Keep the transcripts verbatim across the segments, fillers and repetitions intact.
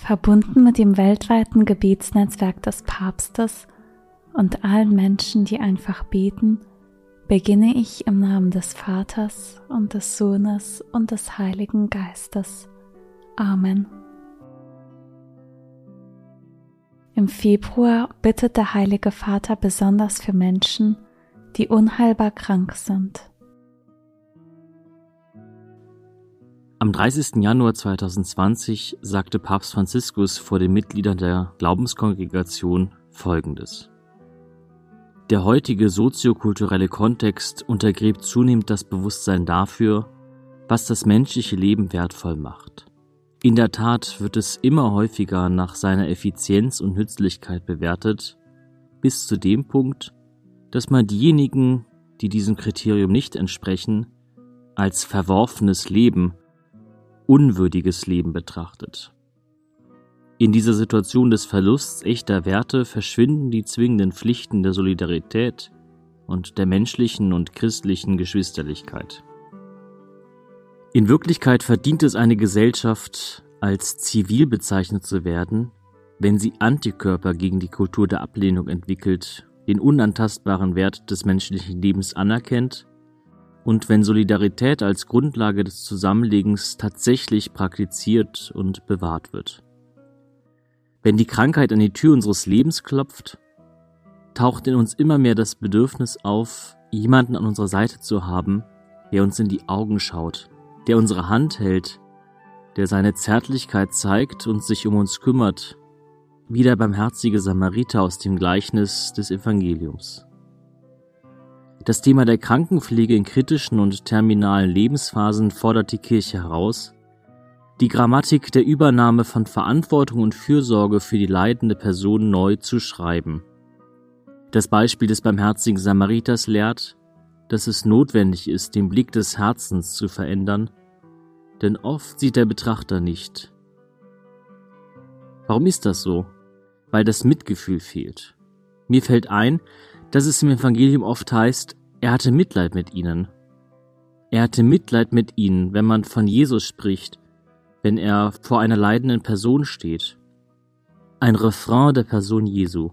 verbunden mit dem weltweiten Gebetsnetzwerk des Papstes und allen Menschen, die einfach beten, beginne ich im Namen des Vaters und des Sohnes und des Heiligen Geistes. Amen. Im Februar bittet der Heilige Vater besonders für Menschen, die unheilbar krank sind. Am dreißigsten Januar zweitausendzwanzig sagte Papst Franziskus vor den Mitgliedern der Glaubenskongregation Folgendes: Der heutige soziokulturelle Kontext untergräbt zunehmend das Bewusstsein dafür, was das menschliche Leben wertvoll macht. In der Tat wird es immer häufiger nach seiner Effizienz und Nützlichkeit bewertet, bis zu dem Punkt, dass man diejenigen, die diesem Kriterium nicht entsprechen, als verworfenes Leben, unwürdiges Leben betrachtet. In dieser Situation des Verlusts echter Werte verschwinden die zwingenden Pflichten der Solidarität und der menschlichen und christlichen Geschwisterlichkeit. In Wirklichkeit verdient es eine Gesellschaft, als zivil bezeichnet zu werden, wenn sie Antikörper gegen die Kultur der Ablehnung entwickelt, den unantastbaren Wert des menschlichen Lebens anerkennt und wenn Solidarität als Grundlage des Zusammenlegens tatsächlich praktiziert und bewahrt wird. Wenn die Krankheit an die Tür unseres Lebens klopft, taucht in uns immer mehr das Bedürfnis auf, jemanden an unserer Seite zu haben, der uns in die Augen schaut, der unsere Hand hält, der seine Zärtlichkeit zeigt und sich um uns kümmert, wie der barmherzige Samariter aus dem Gleichnis des Evangeliums. Das Thema der Krankenpflege in kritischen und terminalen Lebensphasen fordert die Kirche heraus, die Grammatik der Übernahme von Verantwortung und Fürsorge für die leidende Person neu zu schreiben. Das Beispiel des barmherzigen Samariters lehrt, dass es notwendig ist, den Blick des Herzens zu verändern, denn oft sieht der Betrachter nicht. Warum ist das so? Weil das Mitgefühl fehlt. Mir fällt ein, dass es im Evangelium oft heißt, er hatte Mitleid mit ihnen. Er hatte Mitleid mit ihnen, wenn man von Jesus spricht, wenn er vor einer leidenden Person steht. Ein Refrain der Person Jesu.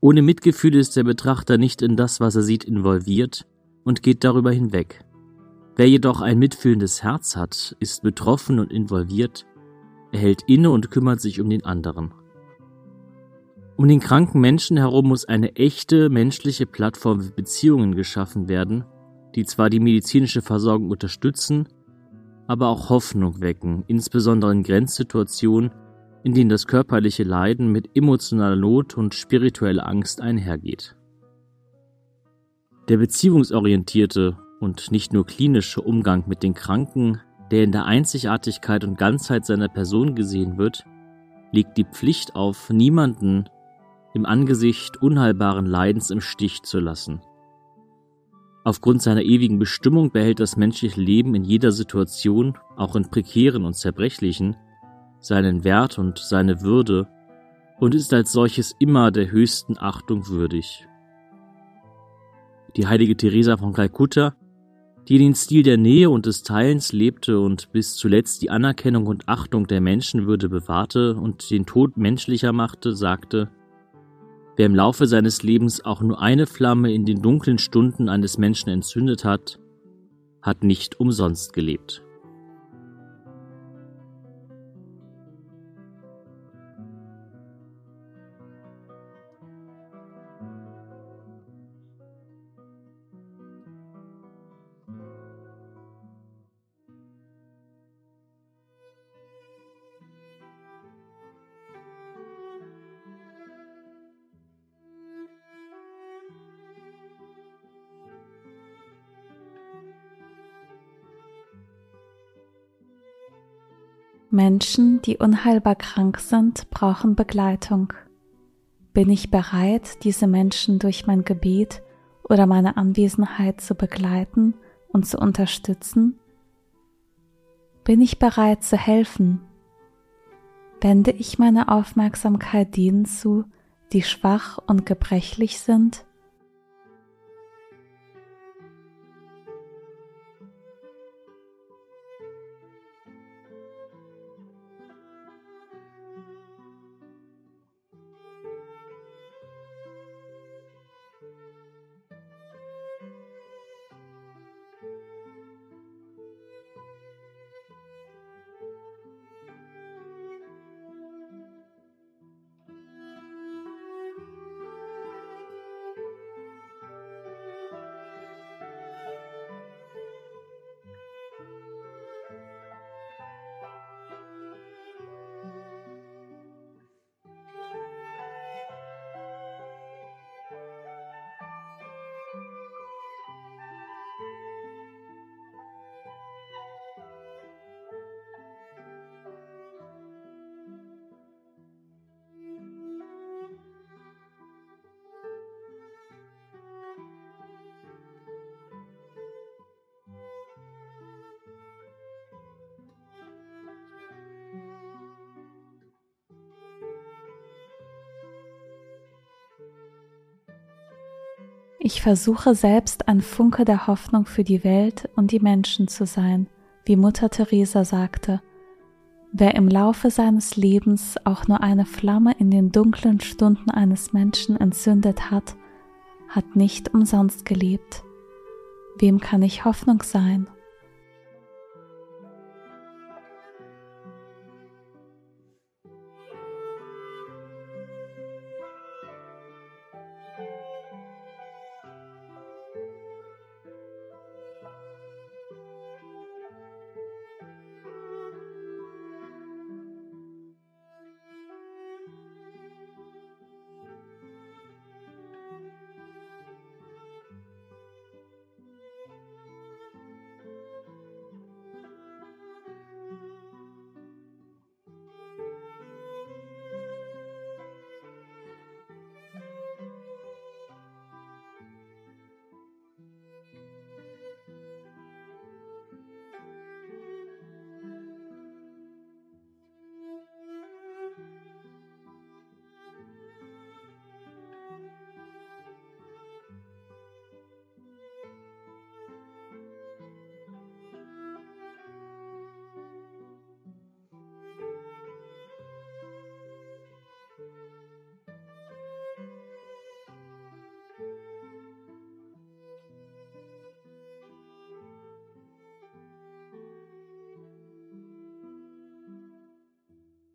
Ohne Mitgefühl ist der Betrachter nicht in das, was er sieht, involviert und geht darüber hinweg. Wer jedoch ein mitfühlendes Herz hat, ist betroffen und involviert, er hält inne und kümmert sich um den anderen. Um den kranken Menschen herum muss eine echte menschliche Plattform für Beziehungen geschaffen werden, die zwar die medizinische Versorgung unterstützen, aber auch Hoffnung wecken, insbesondere in Grenzsituationen, in denen das körperliche Leiden mit emotionaler Not und spiritueller Angst einhergeht. Der beziehungsorientierte und nicht nur klinische Umgang mit den Kranken, der in der Einzigartigkeit und Ganzheit seiner Person gesehen wird, legt die Pflicht auf, niemanden im Angesicht unheilbaren Leidens im Stich zu lassen. Aufgrund seiner ewigen Bestimmung behält das menschliche Leben in jeder Situation, auch in prekären und zerbrechlichen, seinen Wert und seine Würde und ist als solches immer der höchsten Achtung würdig. Die heilige Theresa von Kalkutta, die den Stil der Nähe und des Teilens lebte und bis zuletzt die Anerkennung und Achtung der Menschenwürde bewahrte und den Tod menschlicher machte, sagte: Wer im Laufe seines Lebens auch nur eine Flamme in den dunklen Stunden eines Menschen entzündet hat, hat nicht umsonst gelebt. Menschen, die unheilbar krank sind, brauchen Begleitung. Bin ich bereit, diese Menschen durch mein Gebet oder meine Anwesenheit zu begleiten und zu unterstützen? Bin ich bereit zu helfen? Wende ich meine Aufmerksamkeit denen zu, die schwach und gebrechlich sind? Ich versuche selbst ein Funke der Hoffnung für die Welt und die Menschen zu sein, wie Mutter Theresa sagte. Wer im Laufe seines Lebens auch nur eine Flamme in den dunklen Stunden eines Menschen entzündet hat, hat nicht umsonst gelebt. Wem kann ich Hoffnung sein?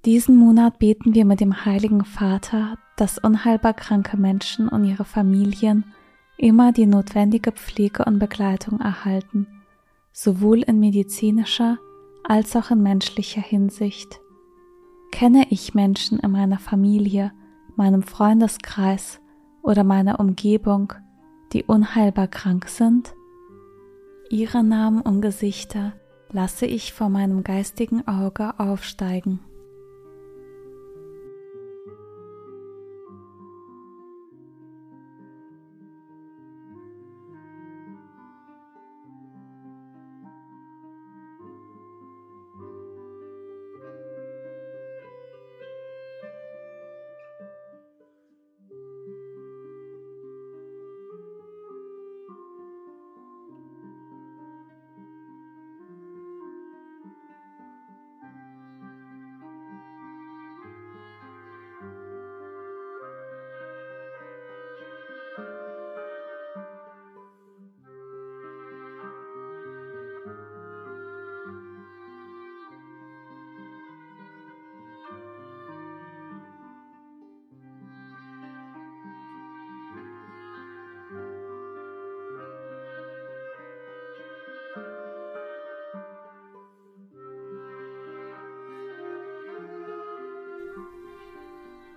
Diesen Monat beten wir mit dem Heiligen Vater, dass unheilbar kranke Menschen und ihre Familien immer die notwendige Pflege und Begleitung erhalten, sowohl in medizinischer als auch in menschlicher Hinsicht. Kenne ich Menschen in meiner Familie, meinem Freundeskreis oder meiner Umgebung, die unheilbar krank sind? Ihre Namen und Gesichter lasse ich vor meinem geistigen Auge aufsteigen.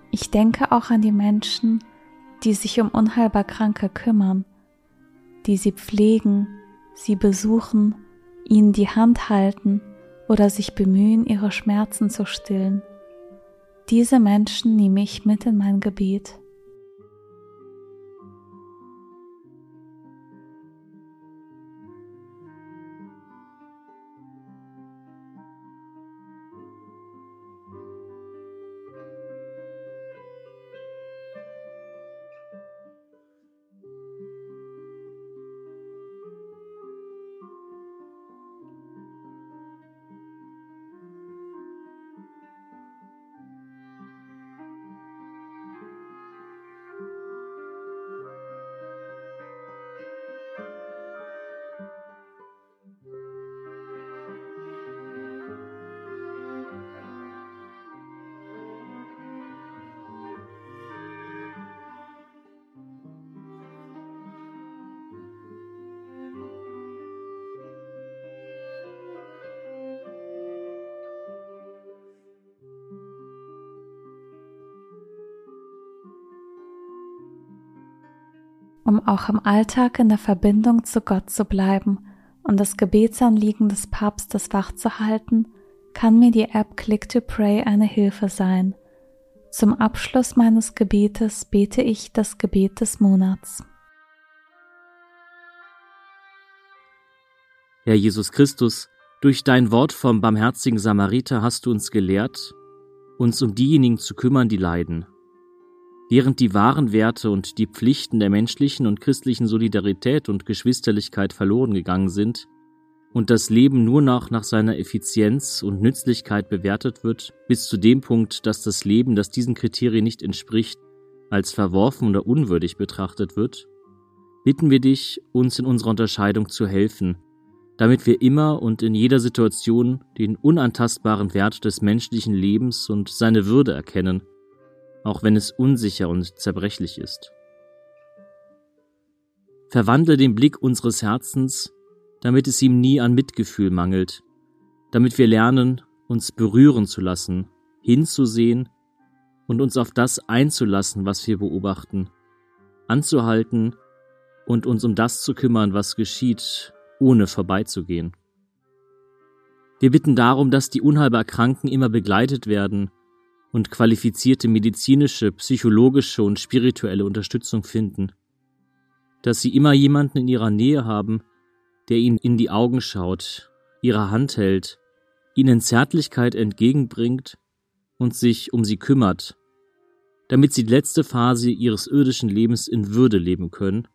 Ich denke auch an die Menschen, die sich um unheilbar Kranke kümmern, die sie pflegen, sie besuchen, ihnen die Hand halten oder sich bemühen, ihre Schmerzen zu stillen. Diese Menschen nehme ich mit in mein Gebet. Um auch im Alltag in der Verbindung zu Gott zu bleiben und das Gebetsanliegen des Papstes wachzuhalten, kann mir die App Click to Pray eine Hilfe sein. Zum Abschluss meines Gebetes bete ich das Gebet des Monats. Herr Jesus Christus, durch dein Wort vom barmherzigen Samariter hast du uns gelehrt, uns um diejenigen zu kümmern, die leiden. Während die wahren Werte und die Pflichten der menschlichen und christlichen Solidarität und Geschwisterlichkeit verloren gegangen sind und das Leben nur noch nach seiner Effizienz und Nützlichkeit bewertet wird, bis zu dem Punkt, dass das Leben, das diesen Kriterien nicht entspricht, als verworfen oder unwürdig betrachtet wird, bitten wir dich, uns in unserer Unterscheidung zu helfen, damit wir immer und in jeder Situation den unantastbaren Wert des menschlichen Lebens und seine Würde erkennen, auch wenn es unsicher und zerbrechlich ist. Verwandle den Blick unseres Herzens, damit es ihm nie an Mitgefühl mangelt, damit wir lernen, uns berühren zu lassen, hinzusehen und uns auf das einzulassen, was wir beobachten, anzuhalten und uns um das zu kümmern, was geschieht, ohne vorbeizugehen. Wir bitten darum, dass die unheilbar Kranken immer begleitet werden und qualifizierte medizinische, psychologische und spirituelle Unterstützung finden, dass sie immer jemanden in ihrer Nähe haben, der ihnen in die Augen schaut, ihre Hand hält, ihnen Zärtlichkeit entgegenbringt und sich um sie kümmert, damit sie die letzte Phase ihres irdischen Lebens in Würde leben können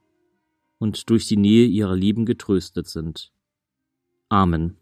und durch die Nähe ihrer Lieben getröstet sind. Amen.